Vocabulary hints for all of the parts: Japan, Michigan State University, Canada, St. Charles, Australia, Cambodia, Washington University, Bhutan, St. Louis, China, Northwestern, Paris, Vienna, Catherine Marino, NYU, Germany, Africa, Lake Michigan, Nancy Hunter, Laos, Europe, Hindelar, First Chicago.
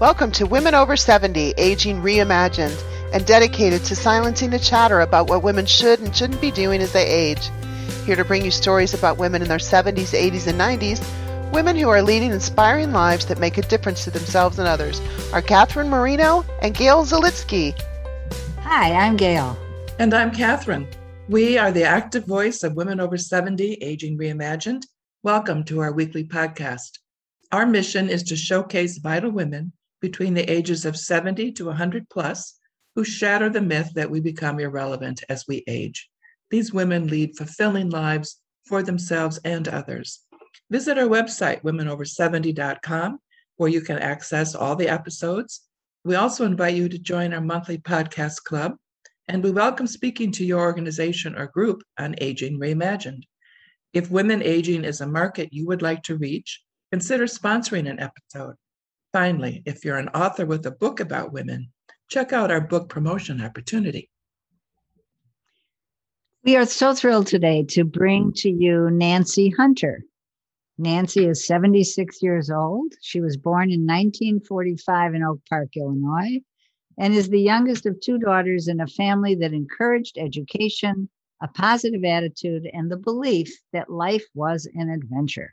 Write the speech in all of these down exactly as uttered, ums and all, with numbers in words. Welcome to Women Over seventy Aging Reimagined, and dedicated to silencing the chatter about what women should and shouldn't be doing as they age. Here to bring you stories about women in their seventies, eighties, and nineties, women who are leading inspiring lives that make a difference to themselves and others, are Catherine Marino and Gail Zalitsky. Hi, I'm Gail. And I'm Catherine. We are the active voice of Women Over seventy Aging Reimagined. Welcome to our weekly podcast. Our mission is to showcase vital women between the ages of seventy to one hundred plus who shatter the myth that we become irrelevant as we age. These women lead fulfilling lives for themselves and others. Visit our website, women over seventy dot com, where you can access all the episodes. We also invite you to join our monthly podcast club, and we welcome speaking to your organization or group on Aging Reimagined. If women aging is a market you would like to reach, consider sponsoring an episode. Finally, if you're an author with a book about women, check out our book promotion opportunity. We are so thrilled today to bring to you Nancy Hunter. Nancy is seventy-six years old. She was born in nineteen forty-five in Oak Park, Illinois, and is the youngest of two daughters in a family that encouraged education, a positive attitude, and the belief that life was an adventure.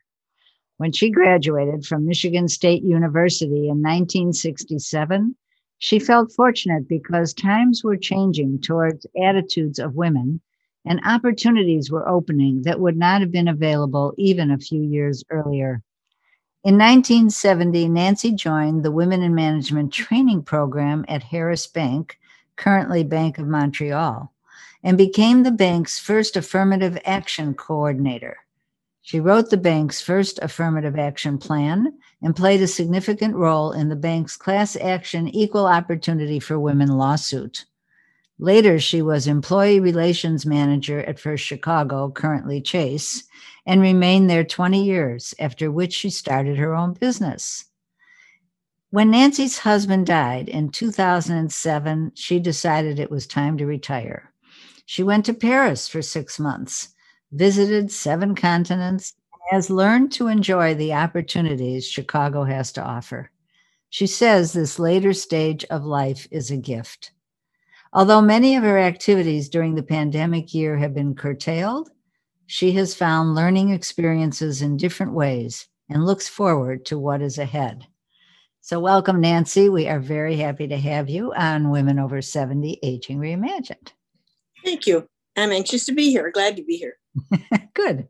When she graduated from Michigan State University in nineteen sixty-seven, she felt fortunate because times were changing towards attitudes of women and opportunities were opening that would not have been available even a few years earlier. In nineteen seventy, Nancy joined the Women in Management Training Program at Harris Bank, currently Bank of Montreal, and became the bank's first affirmative action coordinator. She wrote the bank's first affirmative action plan and played a significant role in the bank's class action equal opportunity for women lawsuit. Later, she was employee relations manager at First Chicago, currently Chase, and remained there twenty years, after which she started her own business. When Nancy's husband died in two thousand seven, she decided it was time to retire. She went to Paris for six months. Visited seven continents, and has learned to enjoy the opportunities Chicago has to offer. She says this later stage of life is a gift. Although many of her activities during the pandemic year have been curtailed, she has found learning experiences in different ways and looks forward to what is ahead. So welcome, Nancy. We are very happy to have you on Women Over seventy Aging Reimagined. Thank you. I'm anxious to be here. Glad to be here. Good.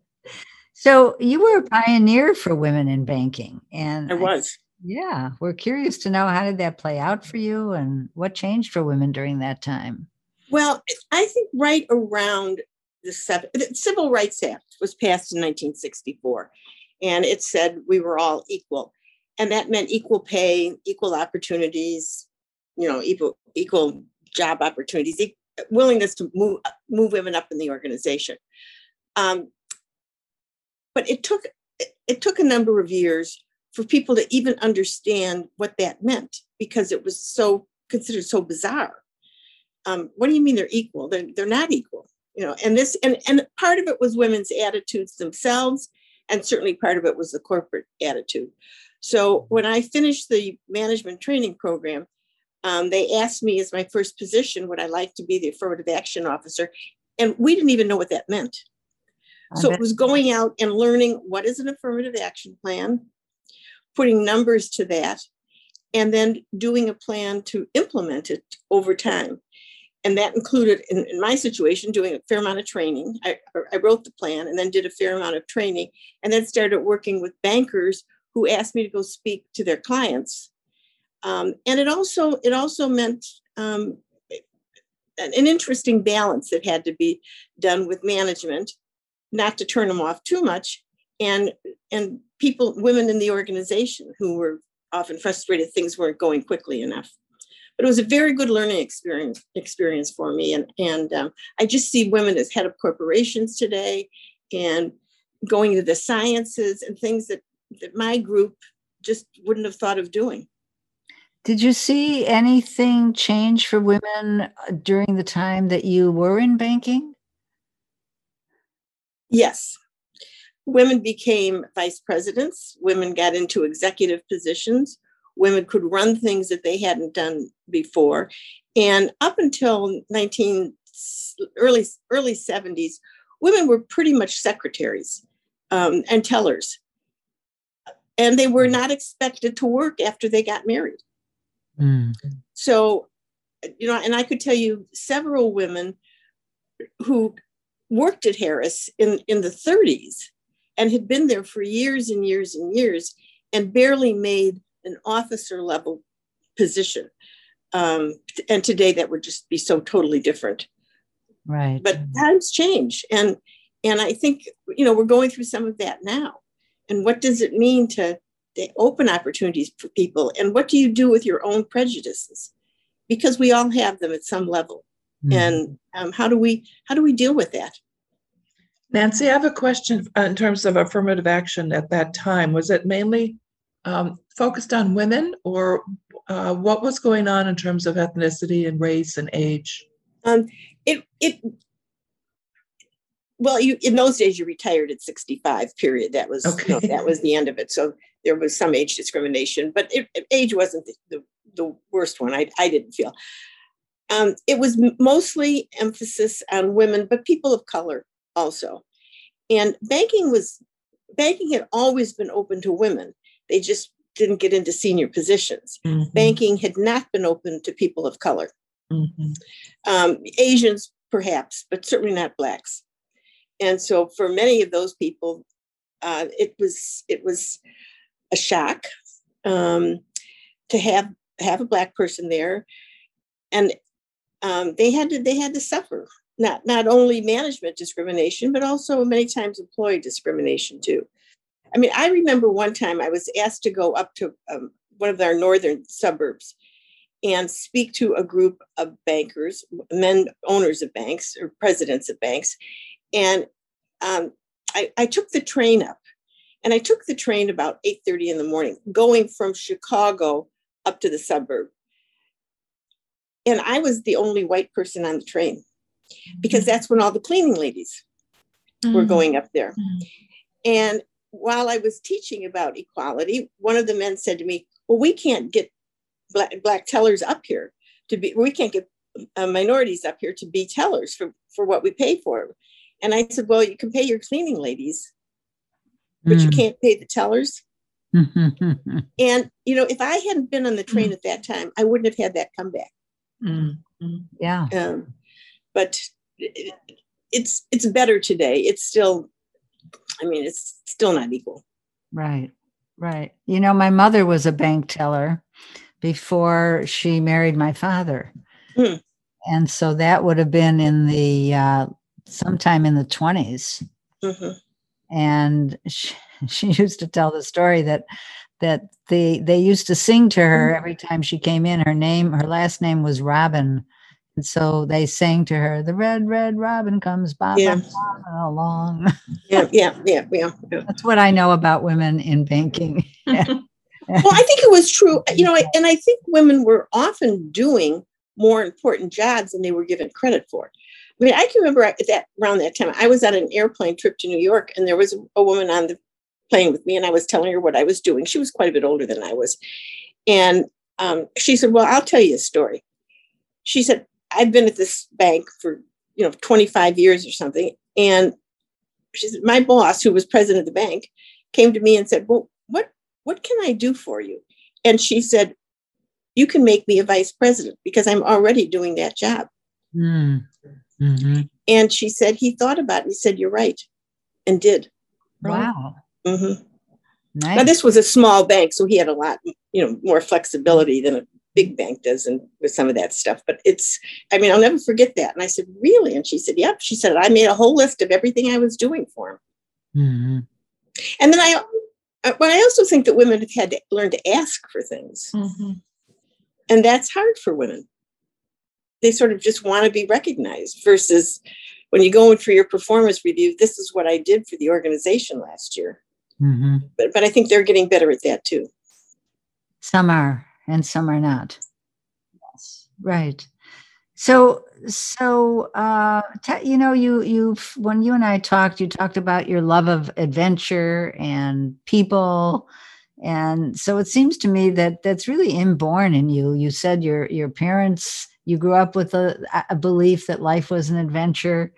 So you were a pioneer for women in banking. And I was. I, yeah. We're curious to know, how did that play out for you and what changed for women during that time? Well, I think right around the, seven, the Civil Rights Act was passed in nineteen sixty-four, and it said we were all equal. And that meant equal pay, equal opportunities, you know, equal, equal job opportunities, equal willingness to move move women up in the organization. Um, but it took it, it took a number of years for people to even understand what that meant, because it was so considered so bizarre. Um, what do you mean they're equal? They're, they're not equal, you know. And this and and part of it was women's attitudes themselves, and certainly part of it was the corporate attitude. So when I finished the management training program, Um, they asked me as my first position, would I like to be the affirmative action officer? And we didn't even know what that meant. I so bet. It was going out and learning what is an affirmative action plan, putting numbers to that, and then doing a plan to implement it over time. And that included, in, in my situation, doing a fair amount of training. I, I wrote the plan and then did a fair amount of training, and then started working with bankers who asked me to go speak to their clients. Um, and it also it also meant um, an, an interesting balance that had to be done with management, not to turn them off too much, and and people, women in the organization who were often frustrated things weren't going quickly enough. But it was a very good learning experience experience for me, and and um, I just see women as head of corporations today, and going to the sciences and things that, that my group just wouldn't have thought of doing. Did you see anything change for women during the time that you were in banking? Yes. Women became vice presidents. Women got into executive positions. Women could run things that they hadn't done before. And up until nineteen early, early seventies, women were pretty much secretaries um, and tellers. And they were not expected to work after they got married. Mm. So, you know, and I could tell you several women who worked at Harris in, in the thirties and had been there for years and years and years and barely made an officer level position. Um, and today that would just be so totally different. Right. But times change. And, and I think, you know, we're going through some of that now. And what does it mean to, to open opportunities for people? And what do you do with your own prejudices? Because we all have them at some level. Mm. And um, how do we how do we deal with that? Nancy, I have a question in terms of affirmative action at that time. Was it mainly um, focused on women, or uh, what was going on in terms of ethnicity and race and age? Um, it it. Well, you, in those days, you retired at sixty-five, period. That was okay. you know, that was the end of it. So there was some age discrimination, but it, age wasn't the, the, the worst one, I, I didn't feel. Um, it was mostly emphasis on women, but people of color also. And banking was, banking had always been open to women. They just didn't get into senior positions. Mm-hmm. Banking had not been open to people of color. Mm-hmm. Um, Asians, perhaps, but certainly not Blacks. And so for many of those people, uh, it was it was a shock um, to have have a Black person there. And um, they had to they had to suffer not not only management discrimination, but also many times employee discrimination, too. I mean, I remember one time I was asked to go up to um, one of our northern suburbs and speak to a group of bankers, men owners of banks or presidents of banks. And um, I, I took the train up, and I took the train about eight thirty in the morning, going from Chicago up to the suburb. And I was the only white person on the train, because that's when all the cleaning ladies mm-hmm. were going up there. Mm-hmm. And while I was teaching about equality, one of the men said to me, well, we can't get black, black tellers up here to be, we can't get uh, minorities up here to be tellers for, for what we pay for. And I said, well, you can pay your cleaning ladies, but mm. you can't pay the tellers. And, you know, if I hadn't been on the train mm. at that time, I wouldn't have had that comeback. Mm. Yeah. Um, but it, it's it's better today. It's still, I mean, it's still not equal. Right, right. You know, my mother was a bank teller before she married my father. Mm. And so that would have been in the... Uh, sometime in the twenties. Mm-hmm. And she, she used to tell the story that that they they used to sing to her every time she came in. Her name, her last name was Robin. And so they sang to her, the red, red robin comes bobbing yeah. along. Yeah, yeah, yeah, yeah. That's what I know about women in banking. Well, I think it was true, you know, and I think women were often doing more important jobs than they were given credit for. I mean, I can remember that around that time, I was on an airplane trip to New York, and there was a woman on the plane with me, and I was telling her what I was doing. She was quite a bit older than I was. And um, she said, well, I'll tell you a story. She said, I've been at this bank for, you know, twenty-five years or something. And she said, my boss, who was president of the bank, came to me and said, well, what, what can I do for you? And she said, you can make me a vice president, because I'm already doing that job. Mm. Mm-hmm. And she said, he thought about it. He said, you're right. And did. Wow. Mm-hmm. Nice. Now, this was a small bank, so he had a lot, you know, more flexibility than a big bank does and with some of that stuff. But it's, I mean, I'll never forget that. And I said, really? And she said, yep. She said, I made a whole list of everything I was doing for him. Mm-hmm. And then I, but well, I also think that women have had to learn to ask for things. Mm-hmm. And that's hard for women. They sort of just want to be recognized versus when you go in for your performance review, this is what I did for the organization last year. Mm-hmm. But, but I think they're getting better at that too. Some are, and some are not. Yes. Right. So, so, uh, te- you know, you, you, when you and I talked, you talked about your love of adventure and people And so it seems to me that that's really inborn in you. You said your your parents, you grew up with a, a belief that life was an adventure,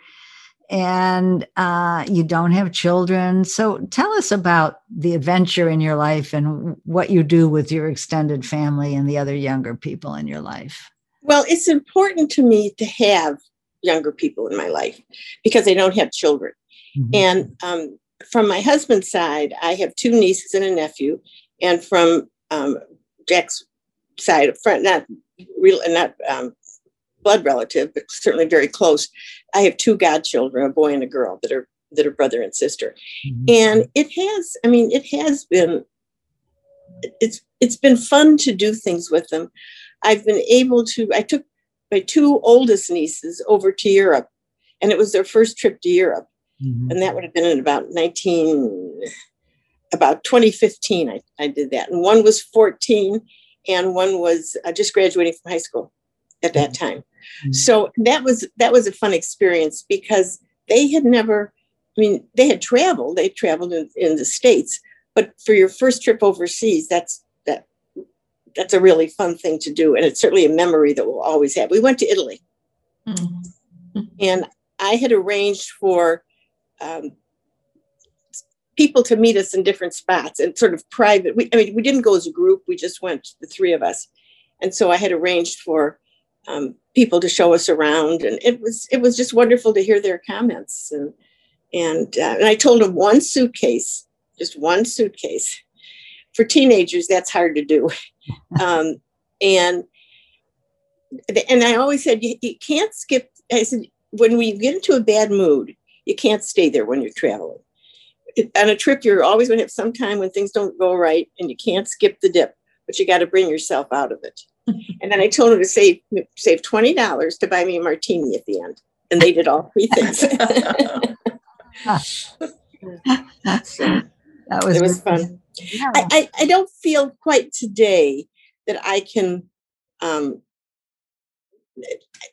and uh, you don't have children. So tell us about the adventure in your life and what you do with your extended family and the other younger people in your life. Well, it's important to me to have younger people in my life because I don't have children. Mm-hmm. And um, from my husband's side, I have two nieces and a nephew. And from um, Jack's side, friend, not real, not um, blood relative, but certainly very close, I have two godchildren, a boy and a girl, that are that are brother and sister. Mm-hmm. And it has, I mean, it has been, it's it's been fun to do things with them. I've been able to, I took my two oldest nieces over to Europe, and it was their first trip to Europe. Mm-hmm. And that would have been in about nineteen, about twenty fifteen, I, I did that. And one was fourteen and one was uh, just graduating from high school at that time. Mm-hmm. So that was, that was a fun experience because they had never, I mean, they had traveled, they traveled in, in the States, but for your first trip overseas, that's, that, that's a really fun thing to do. And it's certainly a memory that we'll always have. We went to Italy. Mm-hmm. And I had arranged for Um, people to meet us in different spots and sort of private. We, I mean, we didn't go as a group. We just went, the three of us. And so I had arranged for um, people to show us around, and it was it was just wonderful to hear their comments. And and, uh, and I told them one suitcase, just one suitcase. For teenagers, that's hard to do. um, and and I always said you, you can't skip. I said when we get into a bad mood, you can't stay there when you're traveling. It, on a trip, you're always going to have some time when things don't go right, and you can't skip the dip, but you got to bring yourself out of it. And then I told them to save save twenty dollars to buy me a martini at the end, and they did all three things. So that was, it was fun. Yeah. I, I, I don't feel quite today that I can... Um,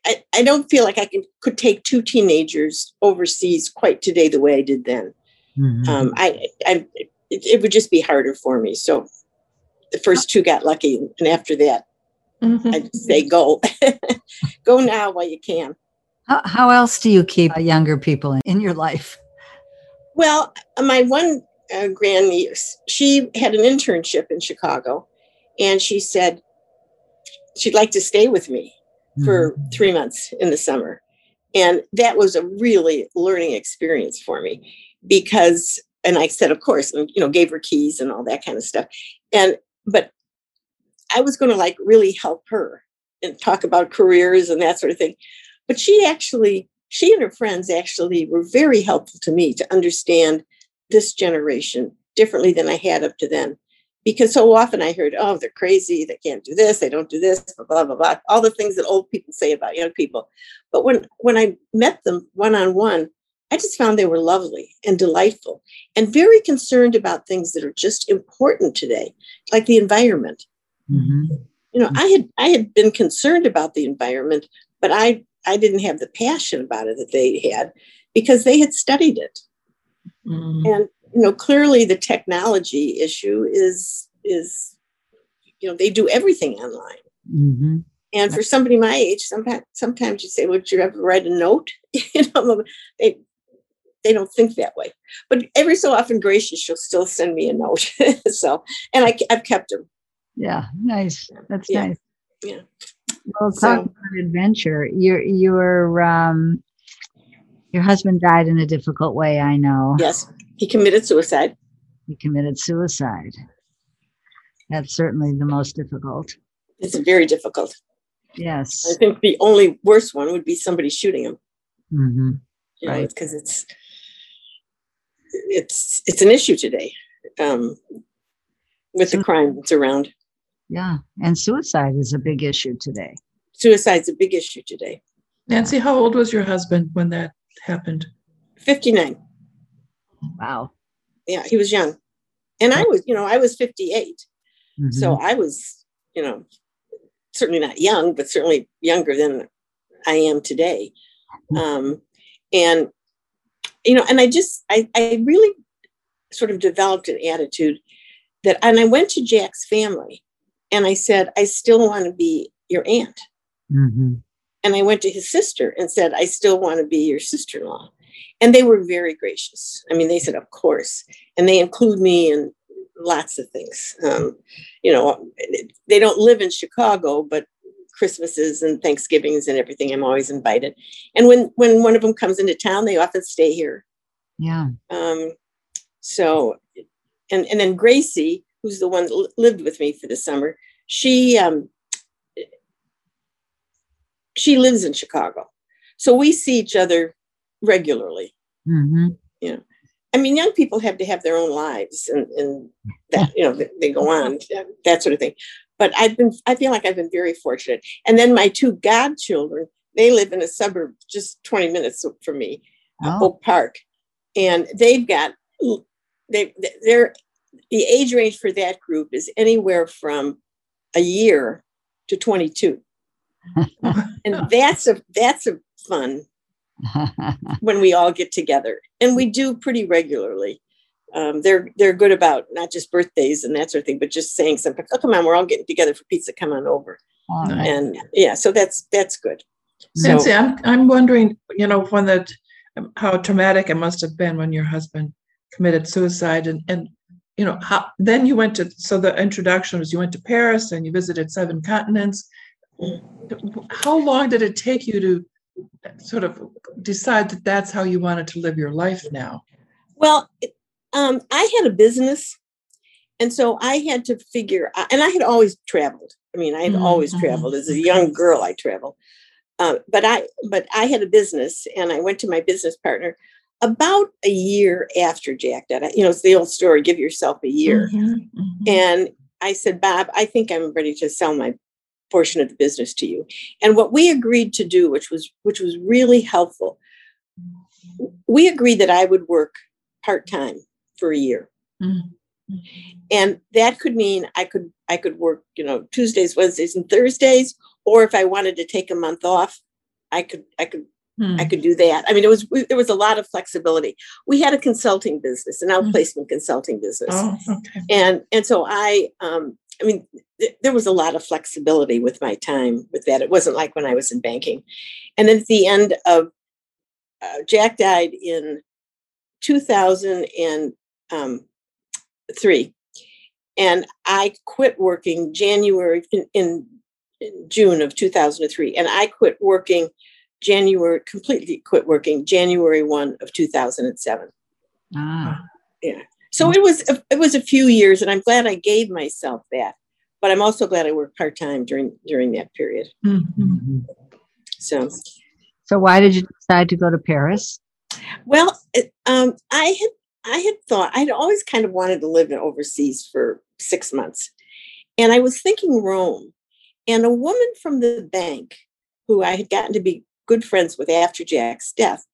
I, I don't feel like I can, could take two teenagers overseas quite today the way I did then. Mm-hmm. Um, I, I it, it would just be harder for me. So the first two got lucky, and after that, mm-hmm. I just say go, go now while you can. How, how else do you keep younger people in, in your life? Well, my one uh, grandniece, she had an internship in Chicago, and she said she'd like to stay with me for three months in the summer. And that was a really learning experience for me because, and I said, of course, and, you know, gave her keys and all that kind of stuff. And, but I was going to like really help her and talk about careers and that sort of thing. But she actually, she and her friends actually were very helpful to me to understand this generation differently than I had up to then. Because so often I heard, oh, they're crazy, they can't do this, they don't do this, blah, blah, blah, blah, all the things that old people say about young people. But when, when I met them one-on-one, I just found they were lovely and delightful and very concerned about things that are just important today, like the environment. Mm-hmm. You know, I had I had been concerned about the environment, but I, I didn't have the passion about it that they had because they had studied it. Mm-hmm. And you know, clearly the technology issue is, is, you know, they do everything online. Mm-hmm. And for somebody my age, sometimes, sometimes you say, would you ever write a note? You know, they, they don't think that way. But every so often, Gracious, she'll still send me a note. So, and I, I've kept them. Yeah, nice. That's yeah. nice. Yeah. Well, talk so, about adventure. You're, you're, um, your husband died in a difficult way, I know. Yes. He committed suicide. He committed suicide. That's certainly the most difficult. It's very difficult. Yes. I think the only worse one would be somebody shooting him. Mm-hmm. You right. Because it's, it's, it's an issue today um, with Su- the crime that's around. Yeah. And suicide is a big issue today. Suicide's a big issue today. Nancy, how old was your husband when that happened? fifty-nine. Wow. Yeah, he was young. And I was, you know, I was fifty-eight. Mm-hmm. So I was, you know, certainly not young, but certainly younger than I am today. Um, and, you know, and I just, I, I really sort of developed an attitude that, and I went to Jack's family and I said, I still want to be your aunt. Mm-hmm. And I went to his sister and said, I still want to be your sister-in-law. And they were very gracious. I mean, they said, of course. And they include me in lots of things. Um, you know, they don't live in Chicago, but Christmases and Thanksgivings and everything, I'm always invited. And when, when one of them comes into town, they often stay here. Yeah. Um, so, and, and then Gracie, who's the one that lived with me for the summer, she, um, she lives in Chicago. So we see each other regularly. Mm-hmm. You know, I mean, young people have to have their own lives and, and that, you know, they, they go on, that sort of thing. But I've been, I feel like I've been very fortunate. And then my two godchildren, they live in a suburb just twenty minutes from me, oh. Oak Park. And they've got, they, they're, the age range for that group is anywhere from a year to twenty-two. And that's a, that's a fun when we all get together, and we do pretty regularly. Um, they're they're good about not just birthdays and that sort of thing, but just saying something. Oh, come on, we're all getting together for pizza. Come on over. All right. And yeah, so that's that's good. Nancy, so, I'm I'm wondering, you know, when that how traumatic it must have been when your husband committed suicide, and and you know, how, then you went to so the introduction was you went to Paris and you visited seven continents. How long did it take you to sort of decide that that's how you wanted to live your life now? Well, um, I had a business, and so I had to figure out, and I had always traveled. I mean, I had mm-hmm. always traveled. As a young girl, I traveled. Uh, but I but I had a business, and I went to my business partner about a year after Jack died. You know, it's the old story, give yourself a year. Mm-hmm. Mm-hmm. And I said, Bob, I think I'm ready to sell my portion of the business to you. And what we agreed to do, which was which was really helpful, we agreed that I would work part-time for a year. Mm-hmm. And that could mean I could I could work, you know, Tuesdays, Wednesdays, and Thursdays, or if I wanted to take a month off, I could I could mm-hmm. I could do that. I mean, it was there was a lot of flexibility. We had a consulting business, an outplacement mm-hmm. consulting business. Oh, okay. And and so I um I mean, th- there was a lot of flexibility with my time with that. It wasn't like when I was in banking. And at the end of, uh, Jack died in two thousand three. And I quit working January, in, in, in June of two thousand three. And I quit working January, completely quit working January first of two thousand seven. Ah. Yeah. So it was a, it was a few years, and I'm glad I gave myself that. But I'm also glad I worked part time during during that period. Mm-hmm. So, so why did you decide to go to Paris? Well, it, um, I had I had thought I'd always kind of wanted to live overseas for six months, and I was thinking Rome. And a woman from the bank, who I had gotten to be good friends with after Jack's death,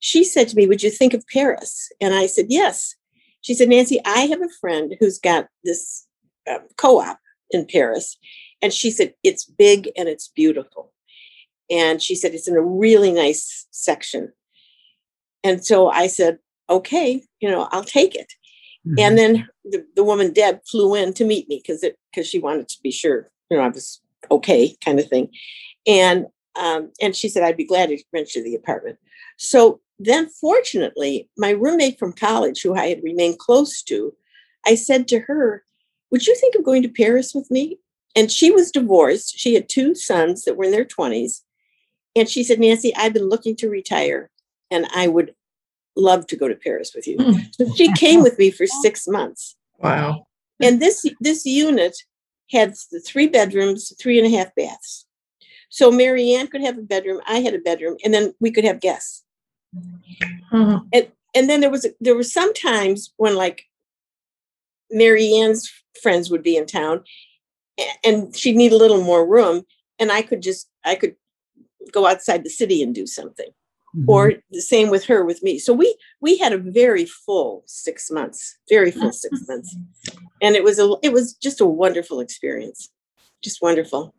she said to me, "Would you think of Paris?" And I said, "Yes." She said, Nancy, I have a friend who's got this um, co-op in Paris. And she said, it's big and it's beautiful. And she said, it's in a really nice section. And so I said, okay, you know, I'll take it. Mm-hmm. And then the, the woman, Deb, flew in to meet me because it because she wanted to be sure, you know, I was okay kind of thing. And um, and she said, I'd be glad to rent you the apartment. So then fortunately, my roommate from college, who I had remained close to, I said to her, would you think of going to Paris with me? And she was divorced. She had two sons that were in their twenties. And she said, Nancy, I've been looking to retire, and I would love to go to Paris with you. So she came with me for six months. Wow. And this, this unit had the three bedrooms, three and a half baths. So Marianne could have a bedroom. I had a bedroom, and then we could have guests. Mm-hmm. And and then there was there were some times when like Marianne's friends would be in town, and she'd need a little more room, and I could just I could go outside the city and do something, mm-hmm. or the same with her with me. So we we had a very full six months, very full six months, and it was a it was just a wonderful experience, just wonderful.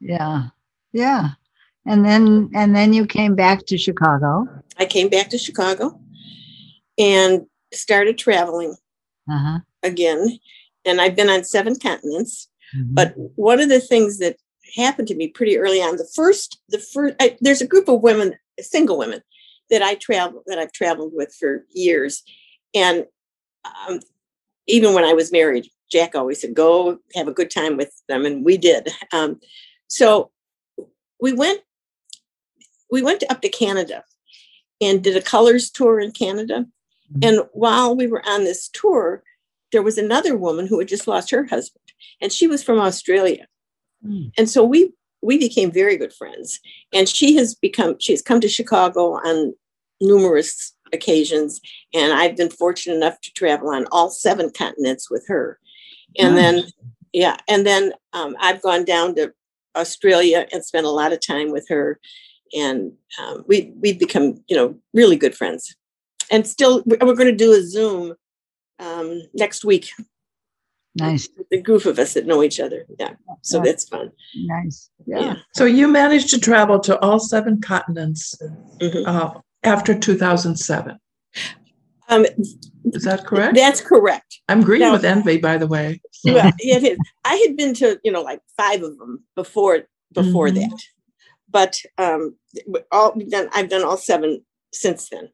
Yeah, yeah. And then and then you came back to Chicago. I came back to Chicago and started traveling uh-huh. again. and I've been on seven continents. Mm-hmm. But one of the things that happened to me pretty early on, the first, the first, I, there's a group of women, single women, that I travel, that I've traveled with for years, and um, even when I was married, Jack always said, "Go have a good time with them," and we did. Um, so we went, we went up to Canada and did a colors tour in Canada. And while we were on this tour, there was another woman who had just lost her husband, and she was from Australia. Mm. And so we we became very good friends. And she has become she has come to Chicago on numerous occasions, and I've been fortunate enough to travel on all seven continents with her. And nice. then, yeah, and then um, I've gone down to Australia and spent a lot of time with her, and um, we we've become you know really good friends. And still, we're going to do a Zoom um, next week. Nice. With the group of us that know each other. Yeah. So that's, that's fun. Nice. Yeah. yeah. So you managed to travel to all seven continents mm-hmm. uh, after two thousand seven. Um, is that correct? That's correct. I'm green now, with envy, by the way. So. Yeah, it is. I had been to, you know, like five of them before before mm-hmm. that. But um, all done, I've done all seven since then.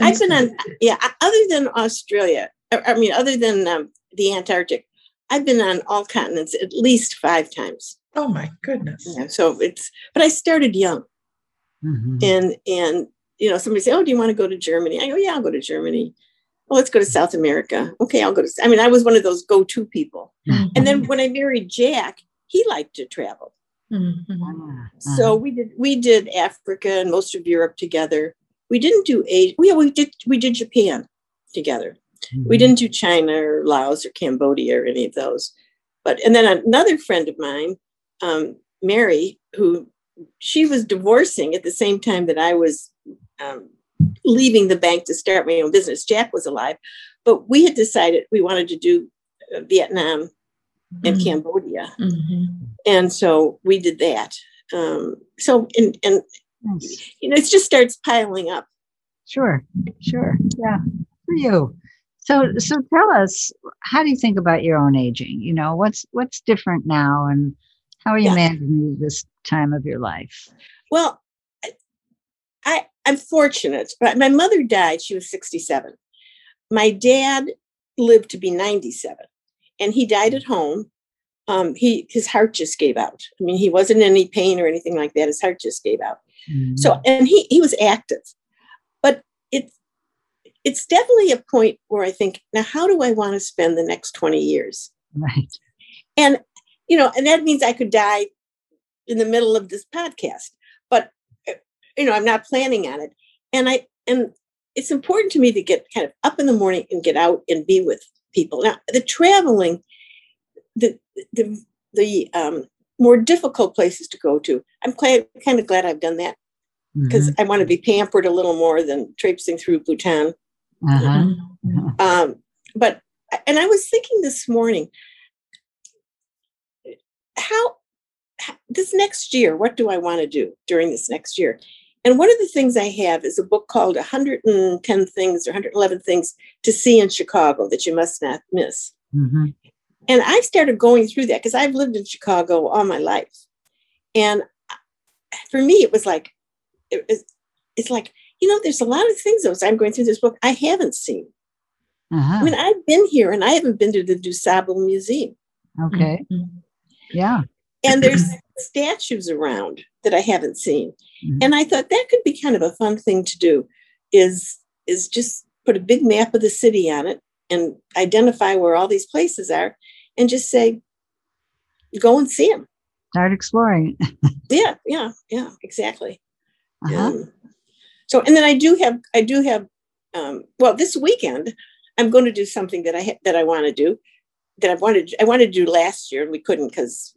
I've been on, yeah, other than Australia, I mean, other than um, the Antarctic, I've been on all continents at least five times. Oh, my goodness. Yeah, so it's, but I started young. Mm-hmm. And, and you know, somebody said, "Oh, do you want to go to Germany?" I go, "Yeah, I'll go to Germany." "Oh, let's go to South America." "Okay, I'll go to," I mean, I was one of those go-to people. Mm-hmm. And then when I married Jack, he liked to travel. Mm-hmm. So we did, we did Africa and most of Europe together. We didn't do Asia. Yeah, we did. We did Japan together. Mm-hmm. We didn't do China or Laos or Cambodia or any of those. But and then another friend of mine, um, Mary, who she was divorcing at the same time that I was um, leaving the bank to start my own business. Jack was alive, but we had decided we wanted to do uh, Vietnam mm-hmm. and Cambodia, mm-hmm. and so we did that. Um, so and and. Nice. You know, it just starts piling up. Sure, sure. Yeah, for you. So, so tell us, how do you think about your own aging? You know, what's what's different now, and how are you yeah. managing this time of your life? Well, I, I I'm fortunate. My mother died; she was sixty-seven. My dad lived to be ninety-seven, and he died at home. Um, he his heart just gave out. I mean, he wasn't in any pain or anything like that. His heart just gave out. Mm-hmm. So, and he, he was active, but it, it's definitely a point where I think, now, how do I want to spend the next twenty years? Right. And, you know, and that means I could die in the middle of this podcast, but, you know, I'm not planning on it. And I, and it's important to me to get kind of up in the morning and get out and be with people. Now the traveling, the, the, the, um, more difficult places to go to. I'm glad, kind of glad I've done that because mm-hmm. I want to be pampered a little more than traipsing through Bhutan. Uh-huh. Uh-huh. Um, but, and I was thinking this morning, how, how this next year, what do I want to do during this next year? And one of the things I have is a book called one hundred ten things or one hundred eleven things to see in Chicago that you must not miss. Mm-hmm. And I started going through that because I've lived in Chicago all my life. And for me, it was like, it, it's, it's like, you know, there's a lot of things as I'm going through this book I haven't seen. Uh-huh. I mean, I've been here and I haven't been to the DuSable Museum. Okay. Mm-hmm. Yeah. And there's statues around that I haven't seen. Mm-hmm. And I thought that could be kind of a fun thing to do is, is just put a big map of the city on it and identify where all these places are. And just say, go and see them. Start exploring. yeah, yeah, yeah, exactly. Uh-huh. Um, so, and then I do have, I do have. Um, well, this weekend I'm going to do something that I ha- that I want to do that I wanted I wanted to do last year and we couldn't because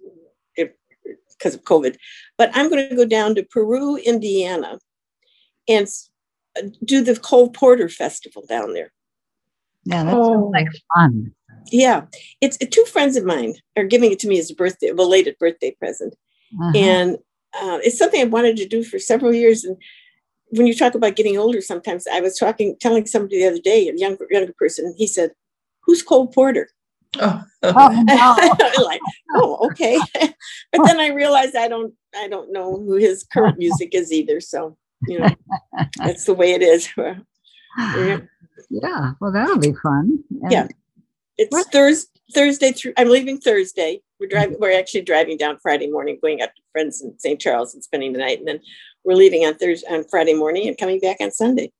because of COVID. But I'm going to go down to Peru, Indiana, and do the Cole Porter Festival down there. Yeah, that oh. sounds like fun. Yeah, it's two friends of mine are giving it to me as a birthday, belated birthday present. Uh-huh. And uh, it's something I wanted to do for several years. And when you talk about getting older, sometimes I was talking, telling somebody the other day, a younger, younger person, he said, "Who's Cole Porter?" Oh, oh no. Like, oh, okay. But then I realized I don't, I don't know who his current music is either. So, you know, that's the way it is. Yeah. Well, that'll be fun. And yeah. It's what? Thursday, Thursday through, I'm leaving Thursday. We're driving, we're actually driving down Friday morning, going up to friends in Saint Charles and spending the night. And then we're leaving on Thursday, on Friday morning and coming back on Sunday.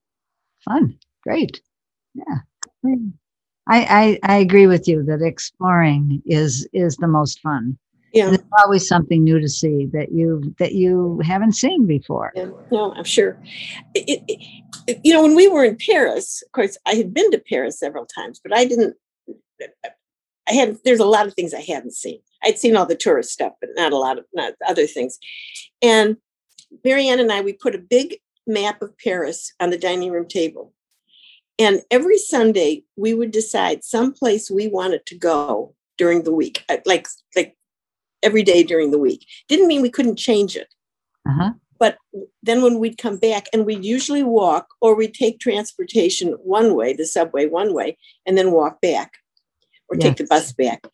Fun. Great. Yeah. Great. I, I, I agree with you that exploring is, is the most fun. Yeah. There's always something new to see that you, that you haven't seen before. Yeah. No, I'm sure. It, it, it, you know, when we were in Paris, of course, I had been to Paris several times, but I didn't, I had, there's a lot of things I hadn't seen. I'd seen all the tourist stuff, but not a lot of not other things. And Marianne and I, we put a big map of Paris on the dining room table. And every Sunday, we would decide some place we wanted to go during the week, like like every day during the week. Didn't mean we couldn't change it. Uh-huh. But then when we'd come back, and we'd usually walk, or we'd take transportation one way, the subway one way, and then walk back, or yes. take the bus back.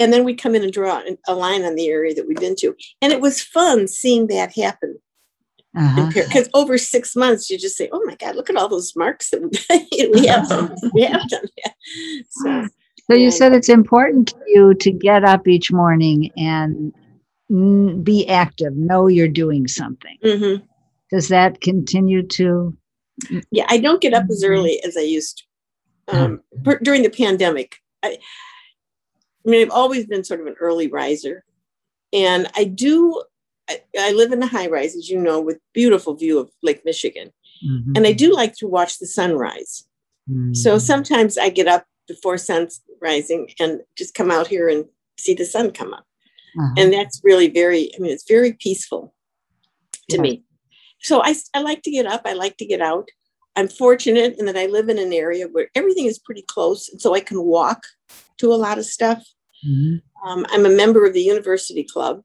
And then we'd come in and draw a line on the area that we'd been to. And it was fun seeing that happen. Because uh-huh. over six months, you just say, "Oh my God, look at all those marks that we, we have done." We have done. Yeah. So, so you yeah. said it's important to you to get up each morning and be active. Know you're doing something. Mm-hmm. Does that continue to? Yeah, I don't get up as early as I used to um, per- during the pandemic. I, I mean, I've always been sort of an early riser, and I do. I, I live in a high rise, as you know, with beautiful view of Lake Michigan. Mm-hmm. And I do like to watch the sunrise. Mm-hmm. So sometimes I get up before sun's rising and just come out here and see the sun come up. Uh-huh. And that's really very, I mean, it's very peaceful to yeah. me. So I, I like to get up. I like to get out. I'm fortunate in that I live in an area where everything is pretty close. And so I can walk to a lot of stuff. Mm-hmm. Um, I'm a member of the university club.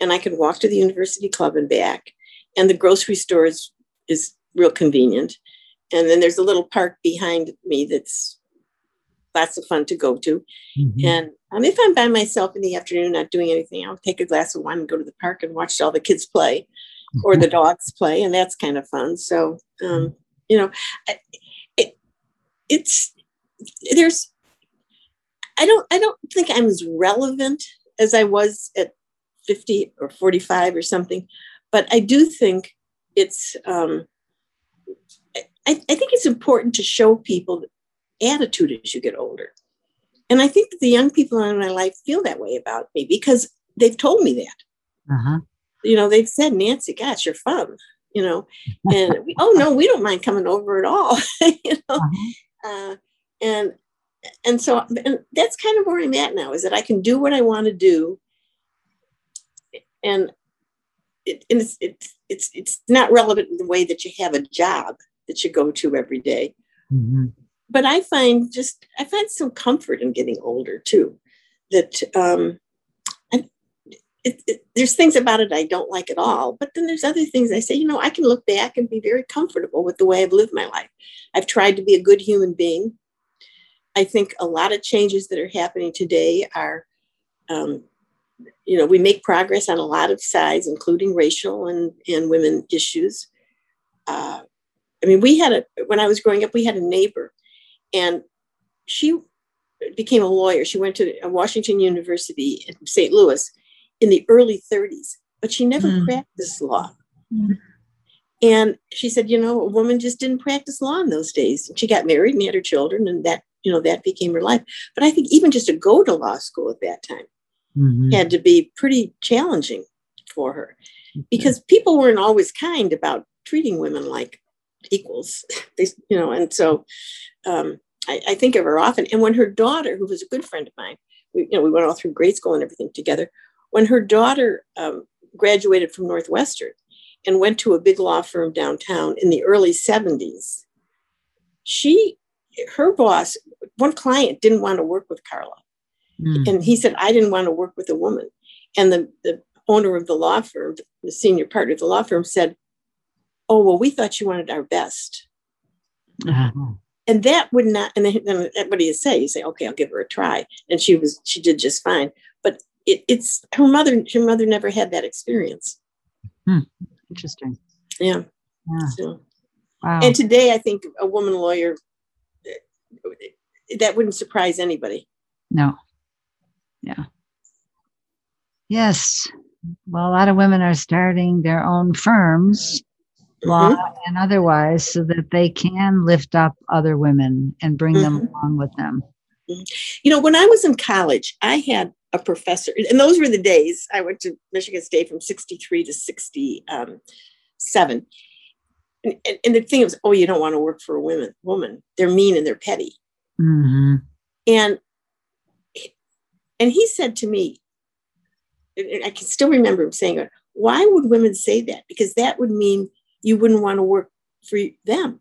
And I can walk to the university club and back. And the grocery store is, is real convenient. And then there's a little park behind me that's lots of fun to go to. Mm-hmm. And um, if I'm by myself in the afternoon, not doing anything, I'll take a glass of wine and go to the park and watch all the kids play mm-hmm. or the dogs play. And that's kind of fun. So, um, you know, I, it, it's, there's, I don't, I don't think I'm as relevant as I was at fifty or forty-five or something, but I do think it's, um, I, I think it's important to show people attitude as you get older. And I think that the young people in my life feel that way about me because they've told me that, uh-huh. you know, they've said, "Nancy, gosh, you're fun," you know, and we, "Oh no, we don't mind coming over at all." You know, uh-huh. uh, and, and so and that's kind of where I'm at now, is that I can do what I want to do. And, it, and it's, it's it's it's not relevant in the way that you have a job that you go to every day. Mm-hmm. But I find just I find some comfort in getting older too. That um, I, it, it, there's things about it I don't like at all. But then there's other things I say, you know, I can look back and be very comfortable with the way I've lived my life. I've tried to be a good human being. I think a lot of changes that are happening today are. Um, You know, we make progress on a lot of sides, including racial and, and women issues. Uh, I mean, we had a, when I was growing up, we had a neighbor and she became a lawyer. She went to Washington University in Saint Louis in the early thirties, but she never mm. practiced law. Mm. And she said, you know, a woman just didn't practice law in those days. And she got married and had her children and that, you know, that became her life. But I think even just to go to law school at that time, mm-hmm. had to be pretty challenging for her because people weren't always kind about treating women like equals, they, you know, and so um, I, I think of her often. And when her daughter, who was a good friend of mine, we, you know, we went all through grade school and everything together. When her daughter um, graduated from Northwestern and went to a big law firm downtown in the early seventies, she, her boss, one client didn't want to work with Carla. Mm. And he said, "I didn't want to work with a woman." And the, the owner of the law firm, the senior partner of the law firm said, "Oh, well, we thought you wanted our best." Uh-huh. And that would not, and then what do you say? You say, okay, I'll give her a try. And she was, she did just fine. But it, it's her mother, her mother never had that experience. Hmm. Interesting. Yeah. Yeah. So, wow. And today I think a woman lawyer, that wouldn't surprise anybody. No. Yeah. Yes. Well, a lot of women are starting their own firms, law mm-hmm. and otherwise, so that they can lift up other women and bring mm-hmm. them along with them. You know, when I was in college, I had a professor, and those were the days I went to Michigan State from sixty-three to sixty-seven. And, and, and the thing was, oh, you don't want to work for a women, woman. They're mean and they're petty. Mm-hmm. And, and he said to me, and I can still remember him saying, why would women say that? Because that would mean you wouldn't want to work for them.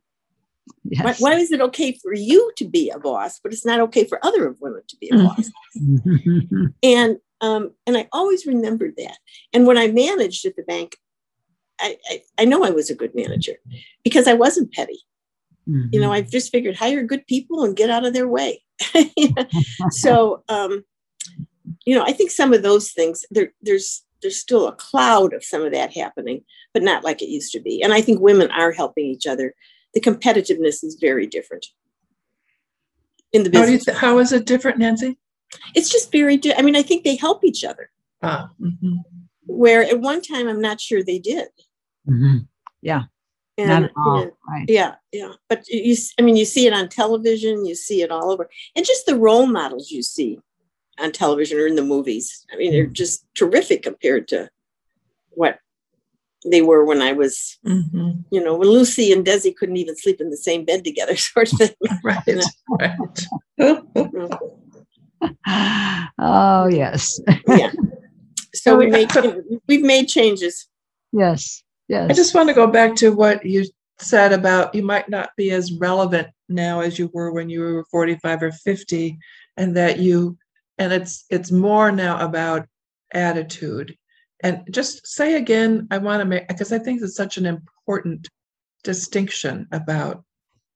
Yes. Why, why is it okay for you to be a boss, but it's not okay for other women to be a boss? and um, and I always remembered that. And when I managed at the bank, I, I, I know I was a good manager because I wasn't petty. Mm-hmm. You know, I just figured hire good people and get out of their way. so, um, you know, I think some of those things, there, there's there's still a cloud of some of that happening, but not like it used to be. And I think women are helping each other. The competitiveness is very different in the business. How, do you th- how is it different, Nancy? It's just very di- I mean, I think they help each other. Ah. Mm-hmm. Where at one time, I'm not sure they did. Mm-hmm. Yeah. And, not at all. And, right. Yeah, yeah. But you, I mean, you see it on television. You see it all over. And just the role models you see on television or in the movies. I mean, they're just terrific compared to what they were when I was, mm-hmm. you know, when Lucy and Desi couldn't even sleep in the same bed together, sort of thing. Right, you know? Right. Oh, yes. Yeah. So we made, we've made changes. Yes, yes. I just want to go back to what you said about you might not be as relevant now as you were when you were forty-five or fifty, and that you, and it's it's more now about attitude. And just say again, I want to make, because I think it's such an important distinction about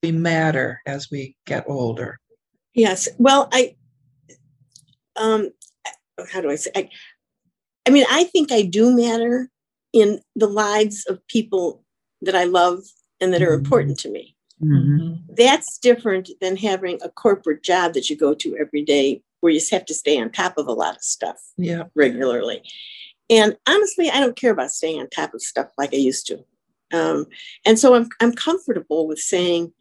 we matter as we get older. Yes. Well, I, um, how do I say? I, I mean, I think I do matter in the lives of people that I love and that are important to me. Mm-hmm. That's different than having a corporate job that you go to every day where you have to stay on top of a lot of stuff yeah. regularly. And honestly, I don't care about staying on top of stuff like I used to. Um, and so I'm I'm comfortable with saying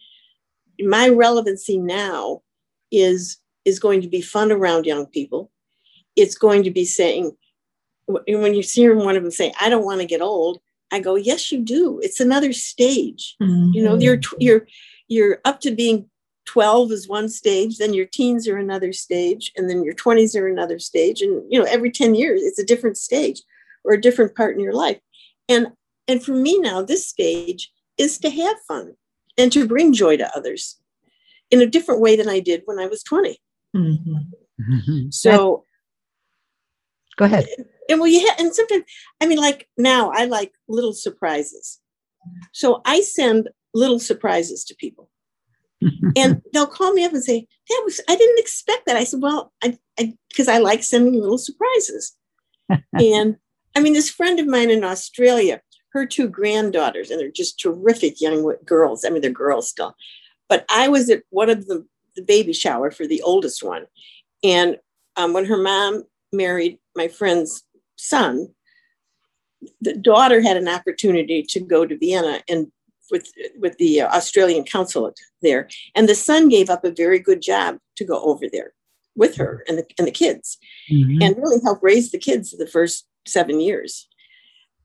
my relevancy now is is going to be fun around young people. It's going to be saying, when you hear one of them say, I don't want to get old, I go, yes, you do. It's another stage. Mm-hmm. You know, you're you're you're up to being twelve is one stage, then your teens are another stage, and then your twenties are another stage. And, you know, every ten years, it's a different stage or a different part in your life. And and for me now, this stage is to have fun and to bring joy to others in a different way than I did when I was twenty. Mm-hmm. Mm-hmm. So. Go ahead. And well, yeah. And sometimes, I mean, like now I like little surprises. So I send little surprises to people. And they'll call me up and say, that was, I didn't expect that. I said, well, I, because I, I like sending little surprises. And I mean, this friend of mine in Australia, her two granddaughters, and they're just terrific young girls. I mean, they're girls still. But I was at one of the, the baby shower for the oldest one. And um, when her mom married my friend's son, the daughter had an opportunity to go to Vienna and with with the Australian consulate there. And the son gave up a very good job to go over there with her and the, and the kids mm-hmm. and really help raise the kids for the first seven years.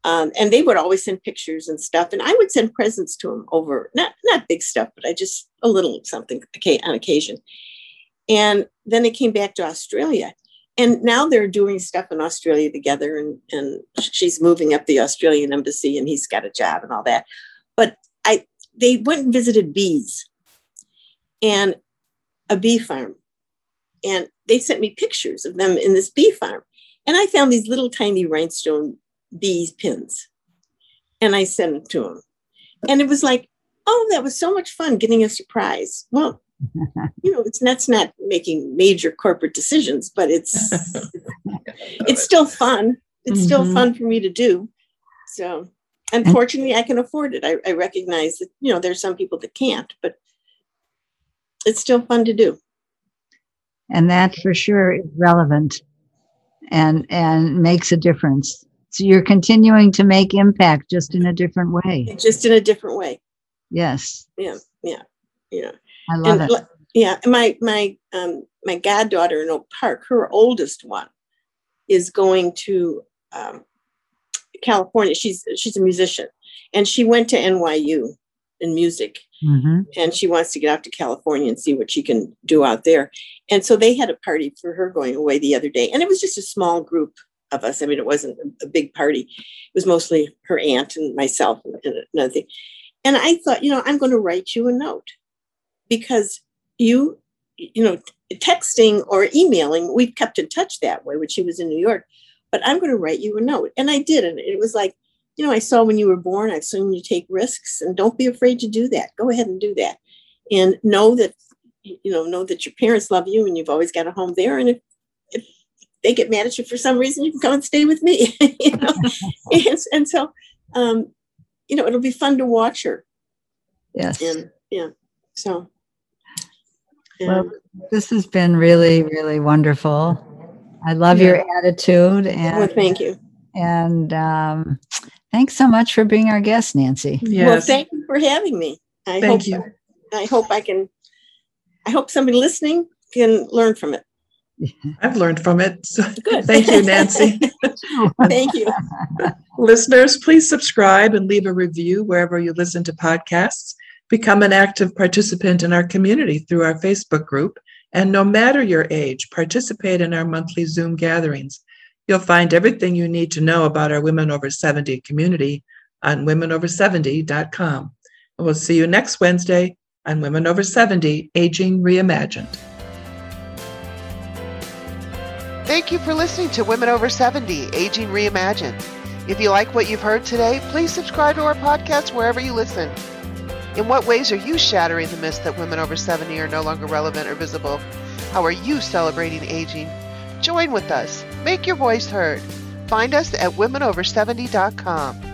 Um, and they would always send pictures and stuff. And I would send presents to them over, not, not big stuff, but I just a little something on occasion. And then they came back to Australia. And now they're doing stuff in Australia together. And, and she's moving up the Australian embassy and he's got a job and all that. But I, they went and visited bees and a bee farm. And they sent me pictures of them in this bee farm. And I found these little tiny rhinestone bee pins. And I sent them to them. And it was like, oh, that was so much fun getting a surprise. Well, you know, it's that's not making major corporate decisions, but it's it's still fun. It's mm-hmm. still fun for me to do. So unfortunately, I can afford it. I, I recognize that, you know, there's some people that can't, but it's still fun to do. And that for sure is relevant and and makes a difference. So you're continuing to make impact just in a different way. Just in a different way. Yes. Yeah. Yeah. Yeah. I love and, it. Yeah. My my um my goddaughter in Oak Park, her oldest one, is going to um, California. She's she's a musician, and she went to N Y U in music, mm-hmm. and she wants to get out to California and see what she can do out there. And so they had a party for her going away the other day, and it was just a small group of us. I mean, it wasn't a big party. It was mostly her aunt and myself and another thing. And I thought, you know, I'm going to write you a note, because you, you know, texting or emailing, we've kept in touch that way when she was in New York, but I'm going to write you a note. And I did. And it was like, you know, I saw when you were born, I've seen you take risks, and don't be afraid to do that. Go ahead and do that. And know that, you know, know that your parents love you and you've always got a home there. And if, if they get mad at you for some reason, you can come and stay with me. You know? and, and so, um, you know, it'll be fun to watch her. Yes. And yeah. So. Well, this has been really, really wonderful. I love yeah. your attitude. And, well, thank you. And um, thanks so much for being our guest, Nancy. Yes. Well, thank you for having me. I thank hope, you. I, I hope I can, I hope somebody listening can learn from it. I've learned from it. So good. Thank you, Nancy. Thank you. Listeners, please subscribe and leave a review wherever you listen to podcasts. Become an active participant in our community through our Facebook group, and no matter your age, participate in our monthly Zoom gatherings. You'll find everything you need to know about our Women Over seventy community on women over seventy dot com. And we'll see you next Wednesday on Women Over seventy, Aging Reimagined. Thank you for listening to Women Over seventy, Aging Reimagined. If you like what you've heard today, please subscribe to our podcast wherever you listen. In what ways are you shattering the myth that women over seventy are no longer relevant or visible? How are you celebrating aging? Join with us. Make your voice heard. Find us at women over seventy dot com.